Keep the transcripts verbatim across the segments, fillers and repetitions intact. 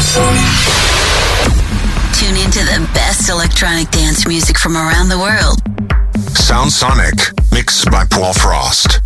Sound Sonic. Tune into the best electronic dance music from around the world. Sound Sonic, mixed by Paul Frost.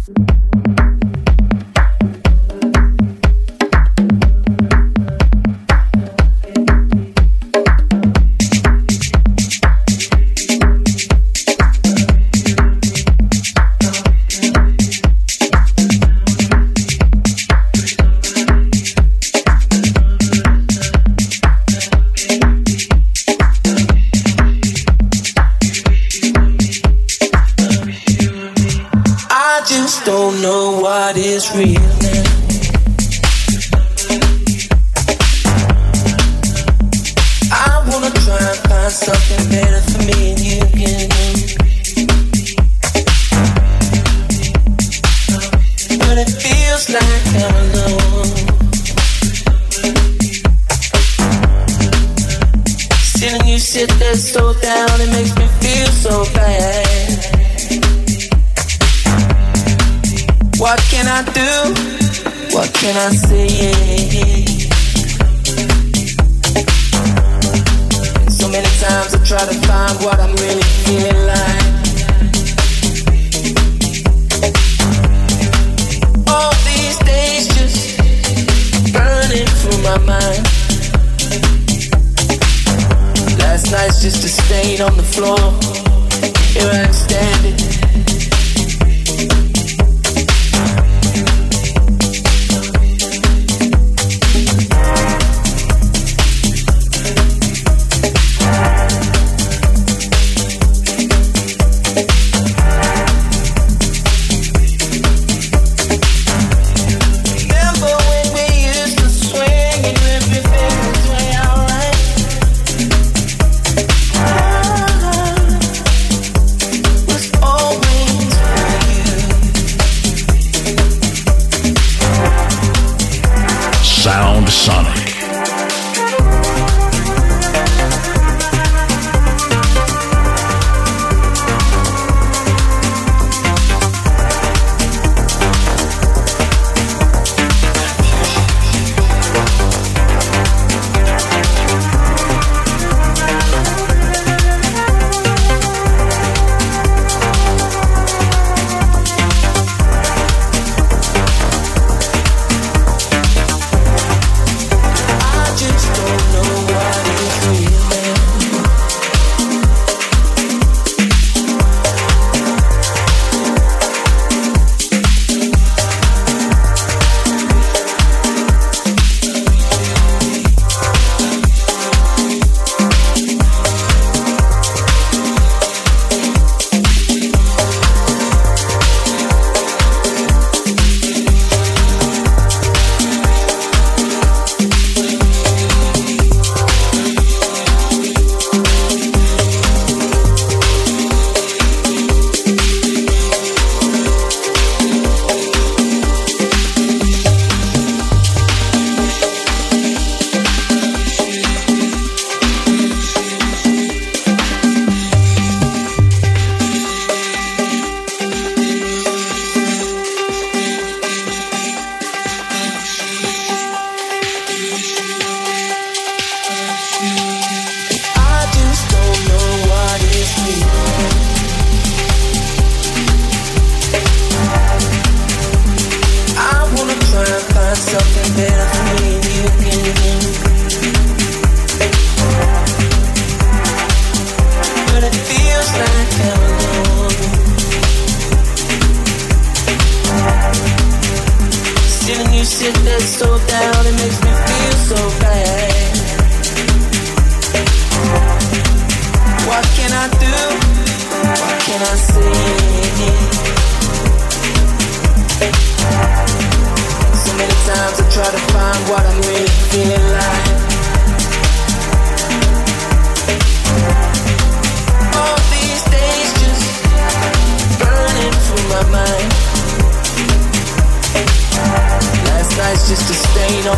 On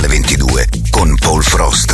Canale ventidue con Paul Frost.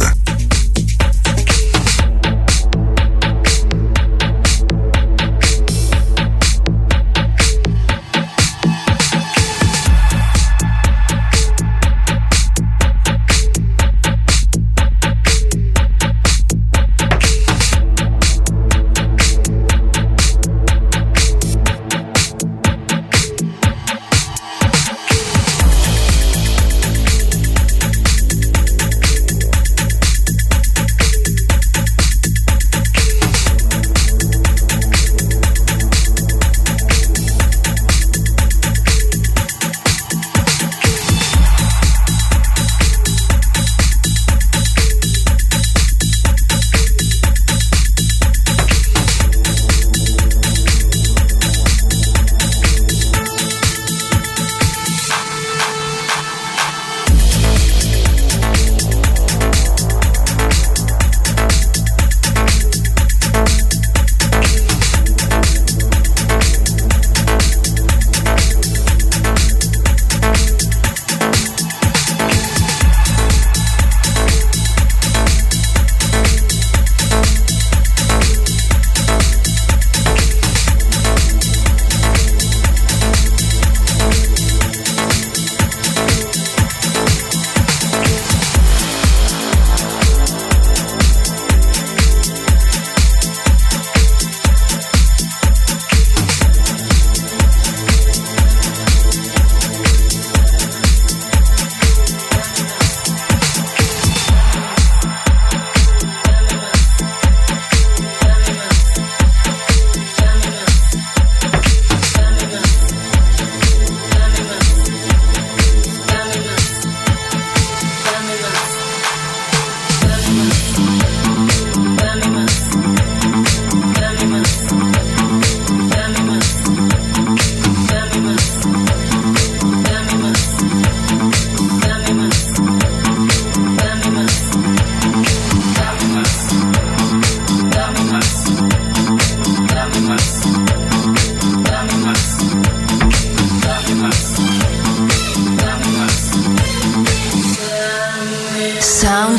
Sound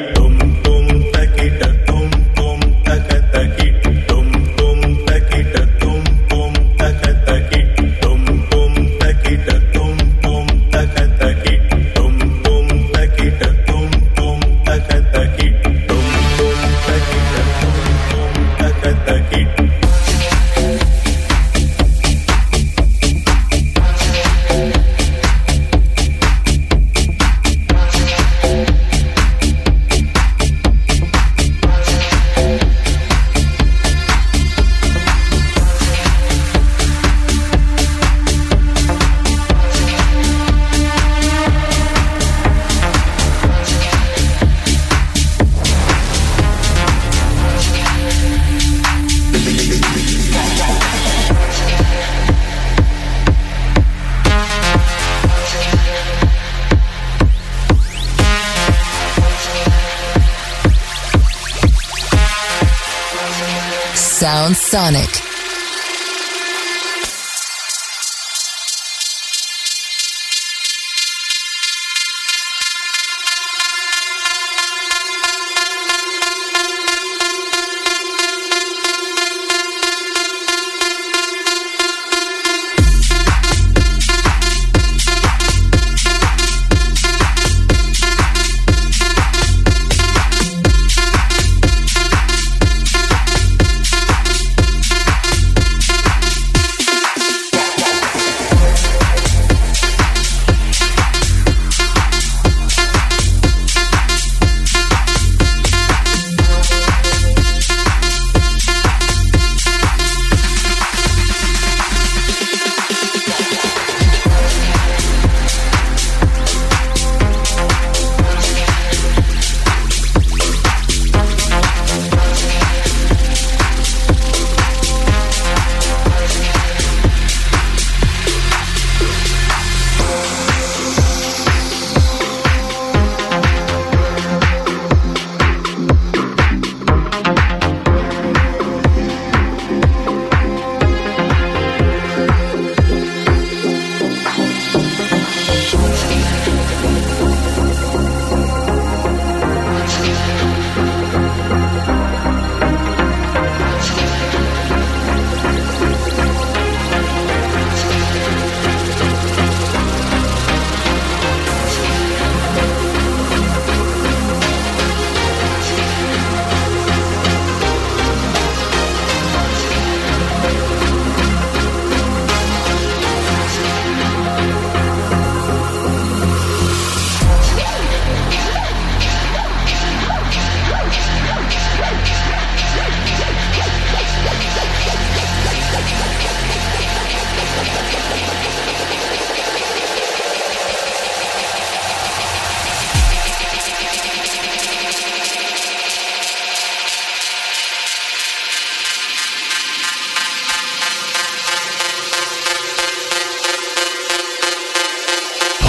Sound Sonic.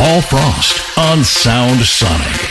Paul Frost on Sound Sonic.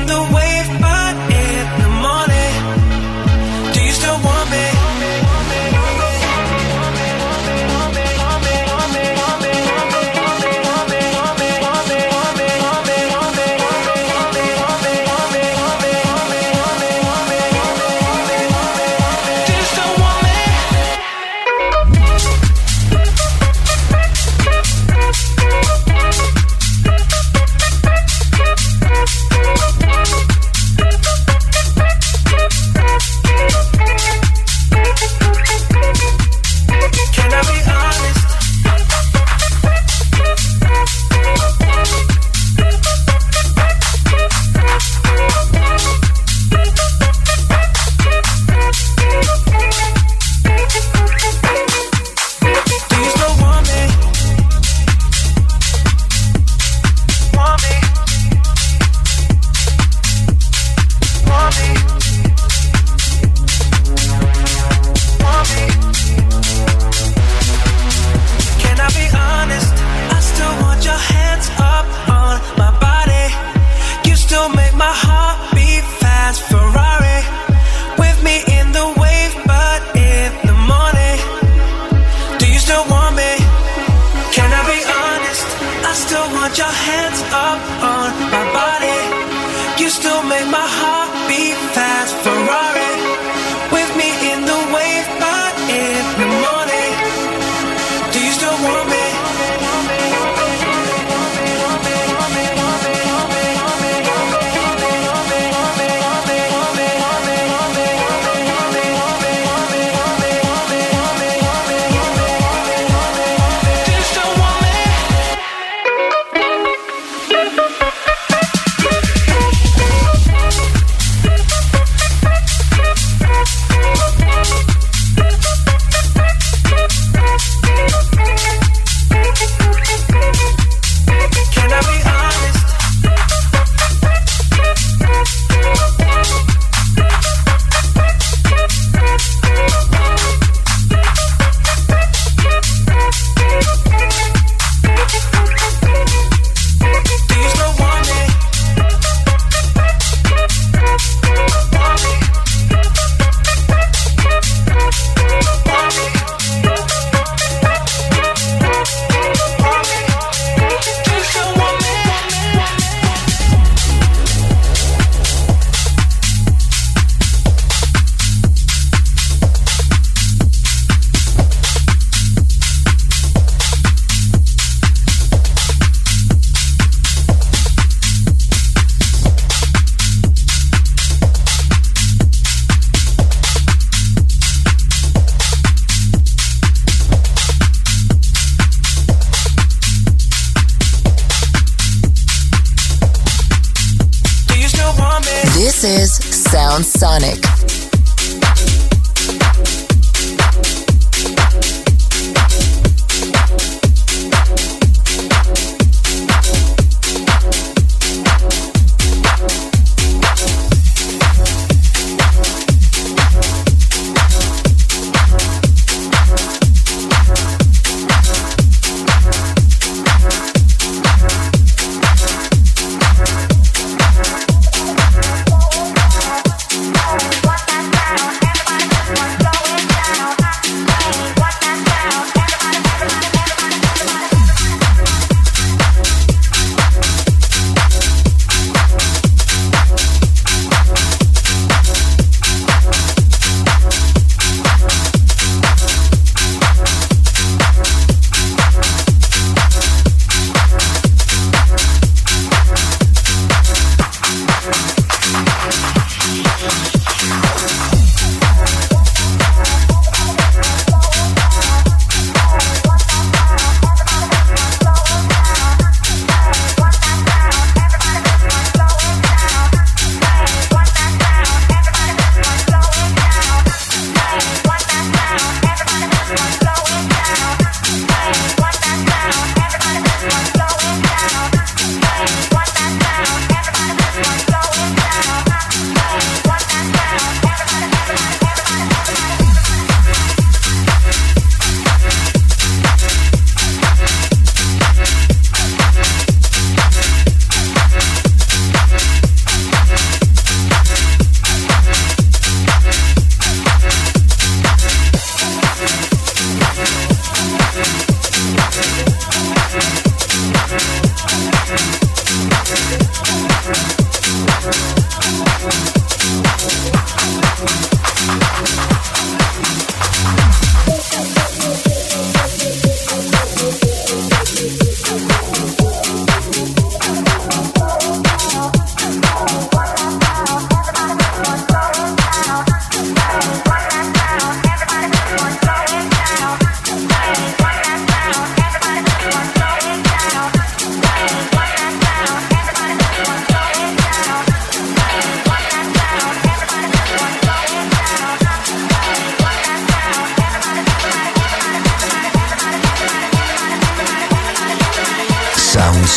the wave, but in the morning, do you still want me?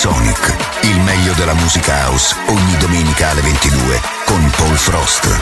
Sonic, il meglio della musica house, ogni domenica alle ventidue con Paul Frost.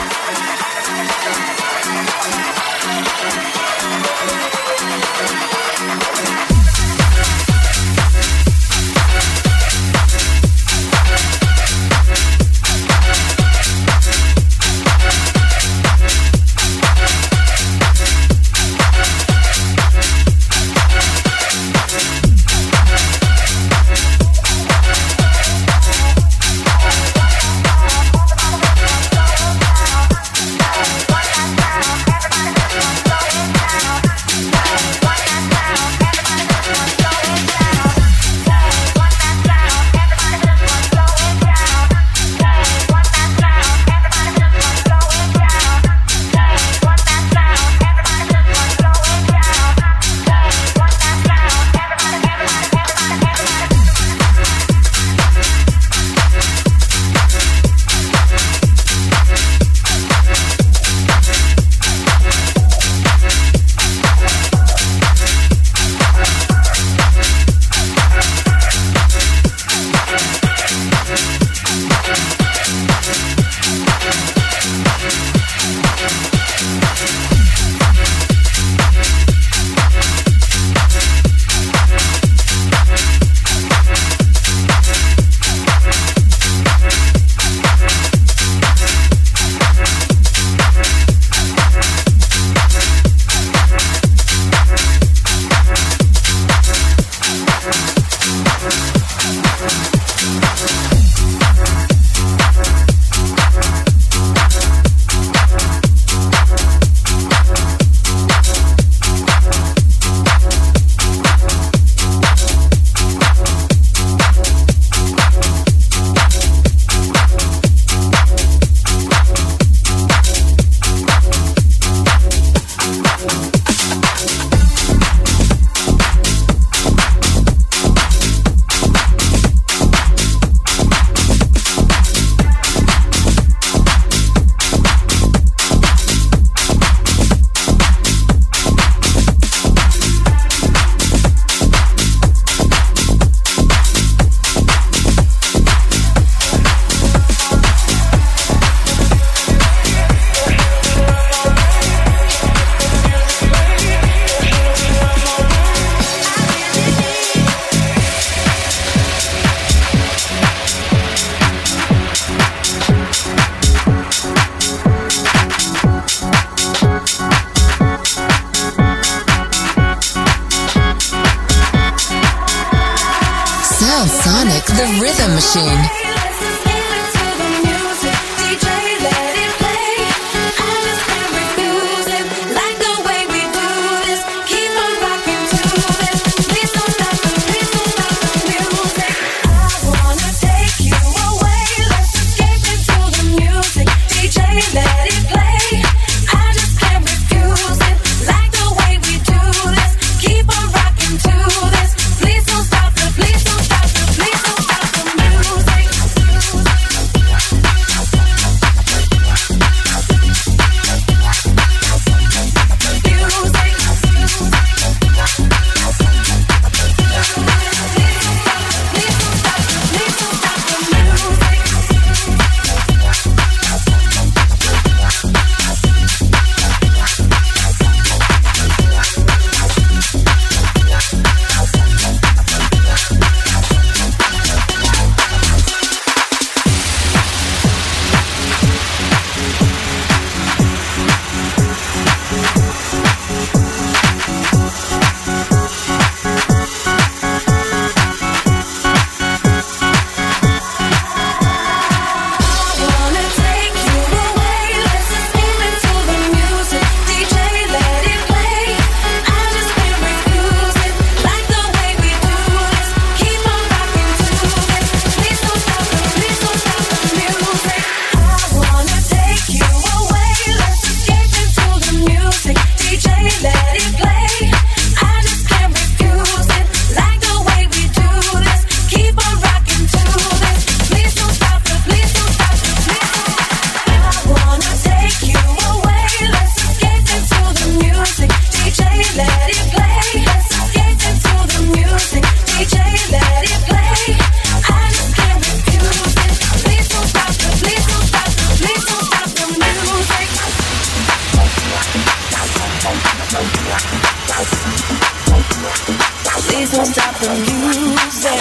please don't stop the music.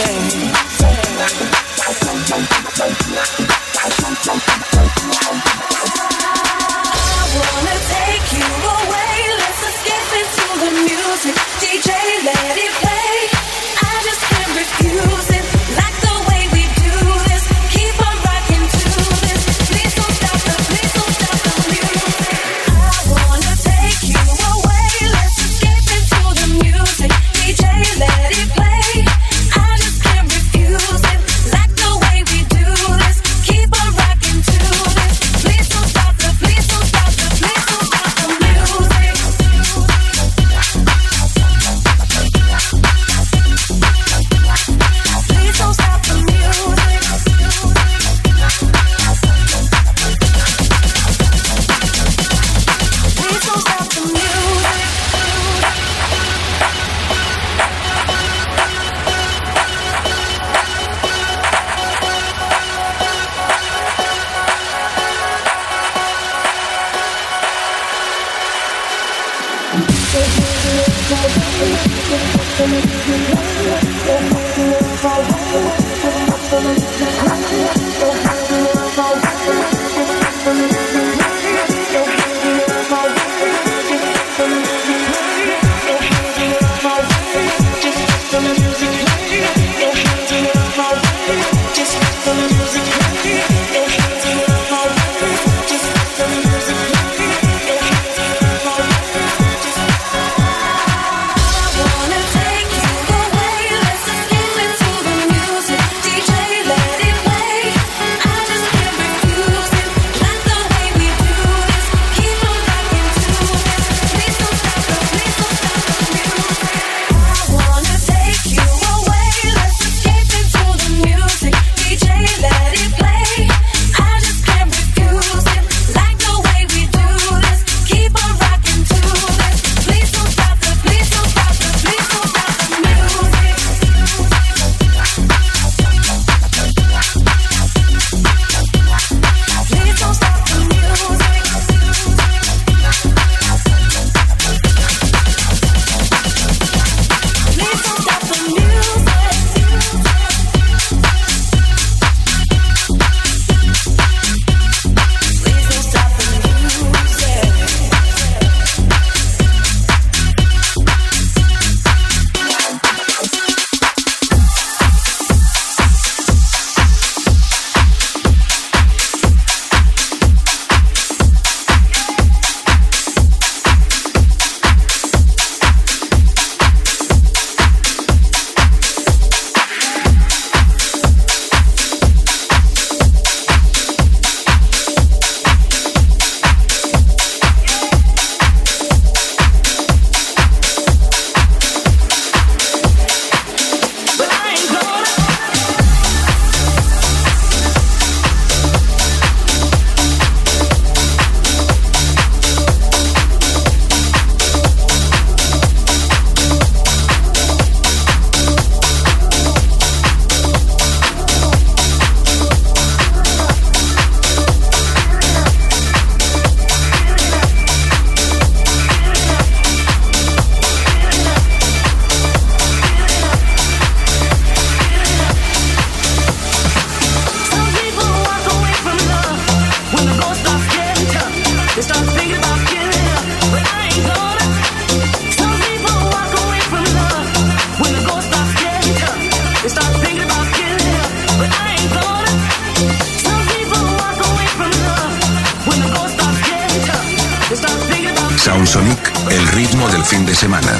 I wanna take you away. Let's escape into the music. D J, let it play. I just can't refuse it. Like the way we do this. Keep on rocking to this. Please don't stop the, please don't stop the music. I wanna take you away. Let's escape into the music. D J, let it play. I just can't refuse it. Like the way we do this. Keep on rocking to this. Please don't stop the, please don't stop the. Sound Sonic, el ritmo del fin de semana.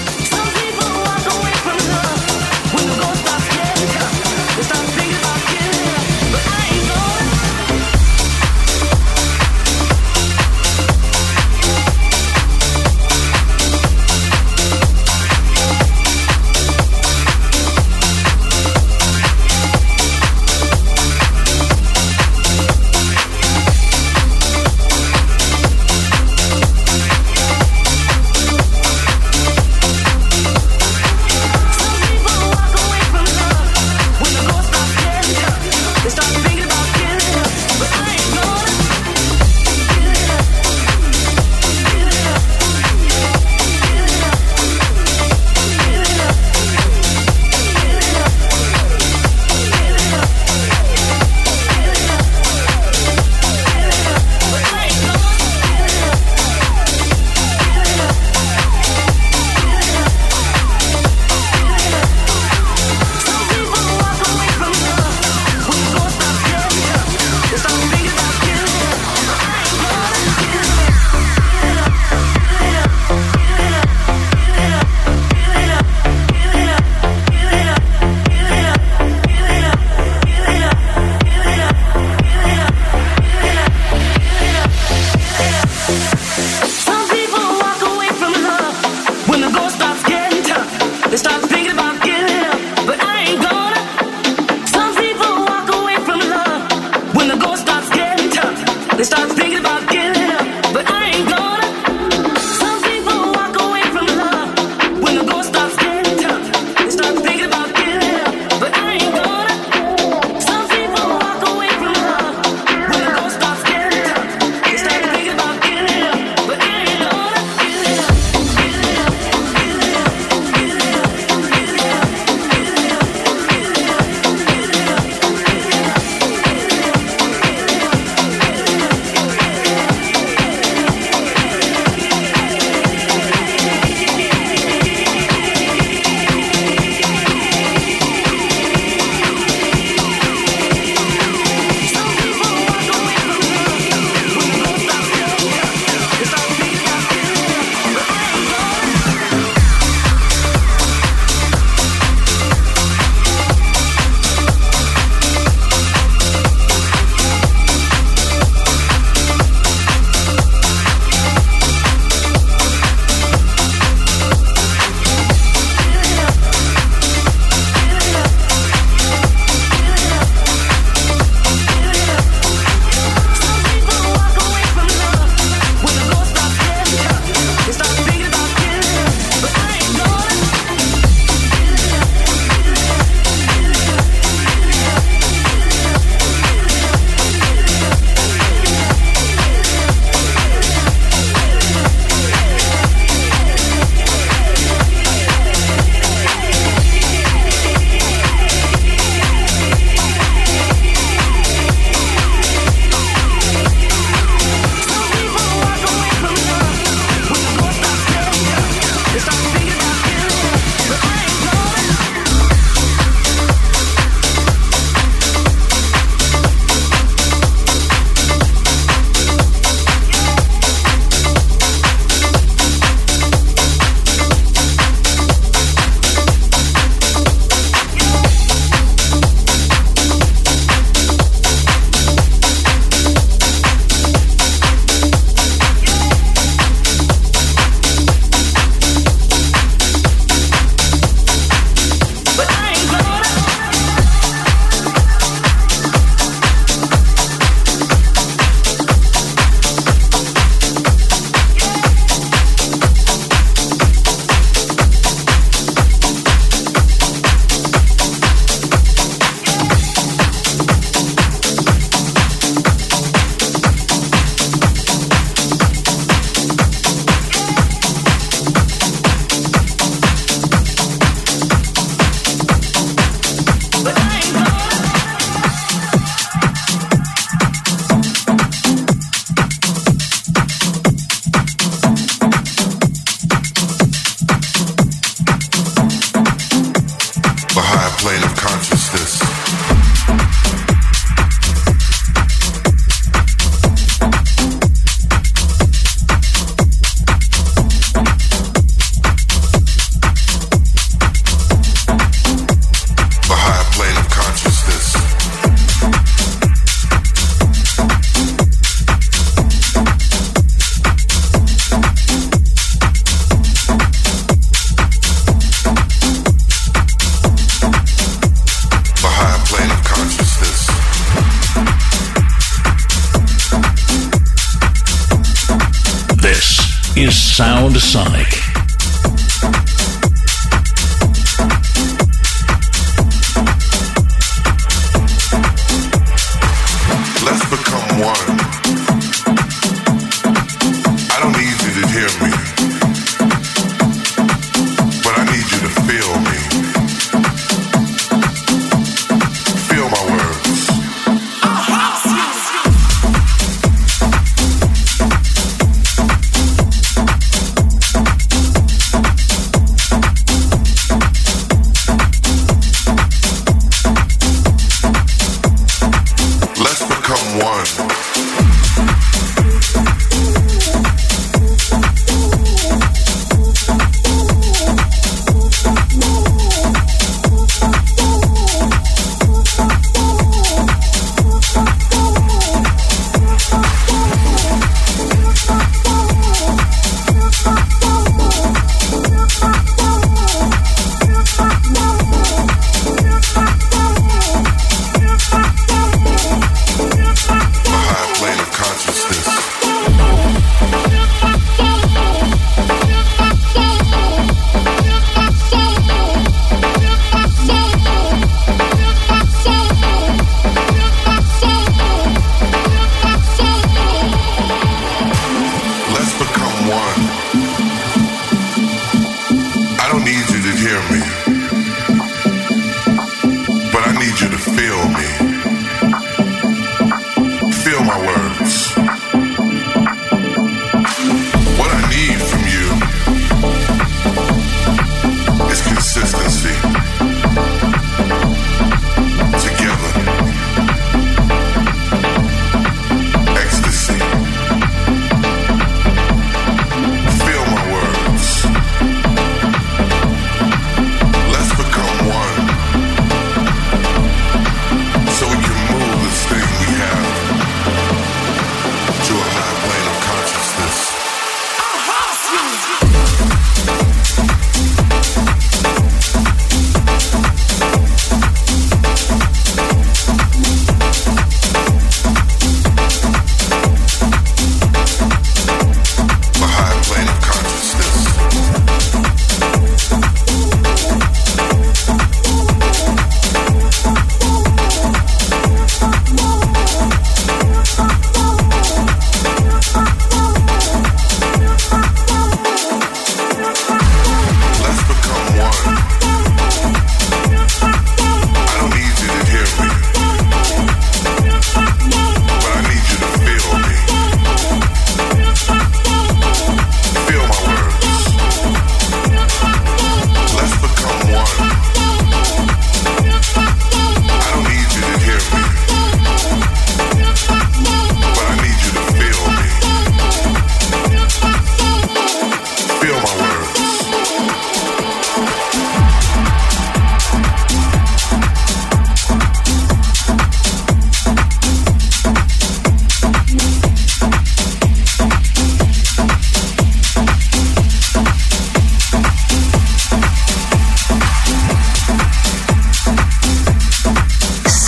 plane of consciousness. Sound Sonic. Let's become one. I don't need you to hear me, but I need you to feel me. Feel my words.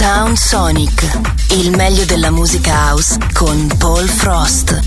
Sound Sonic, il meglio della musica house con Paul Frost.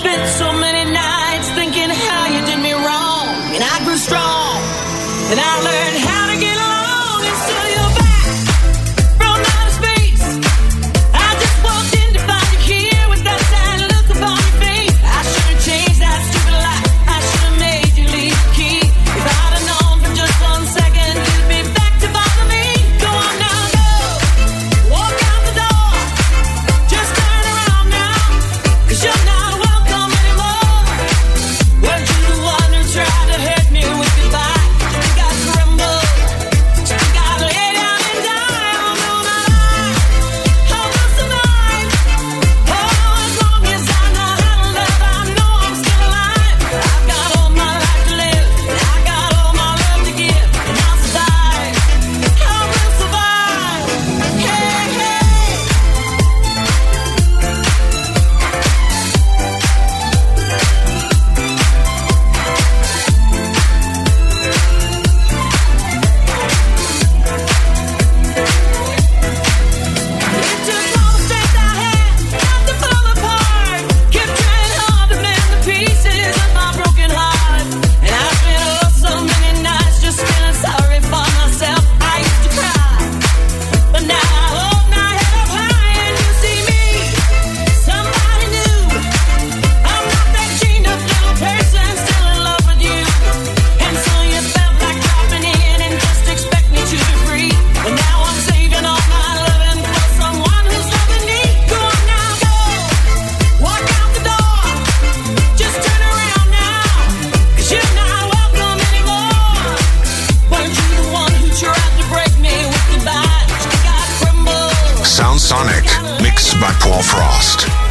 spent so many nights thinking how you did me wrong, and I grew strong, and I learned how to get along, and so you're back from outer space. I just walked in to find you here with that sad look upon your face. I should have changed that stupid lie. I should have made you leave the key. If I'd have known for just one second, you'd be back to bother me. Go on now, go. Walk out the door. Just turn around now, 'cause you're not. Sound Sonic, mixed by Paul Frost.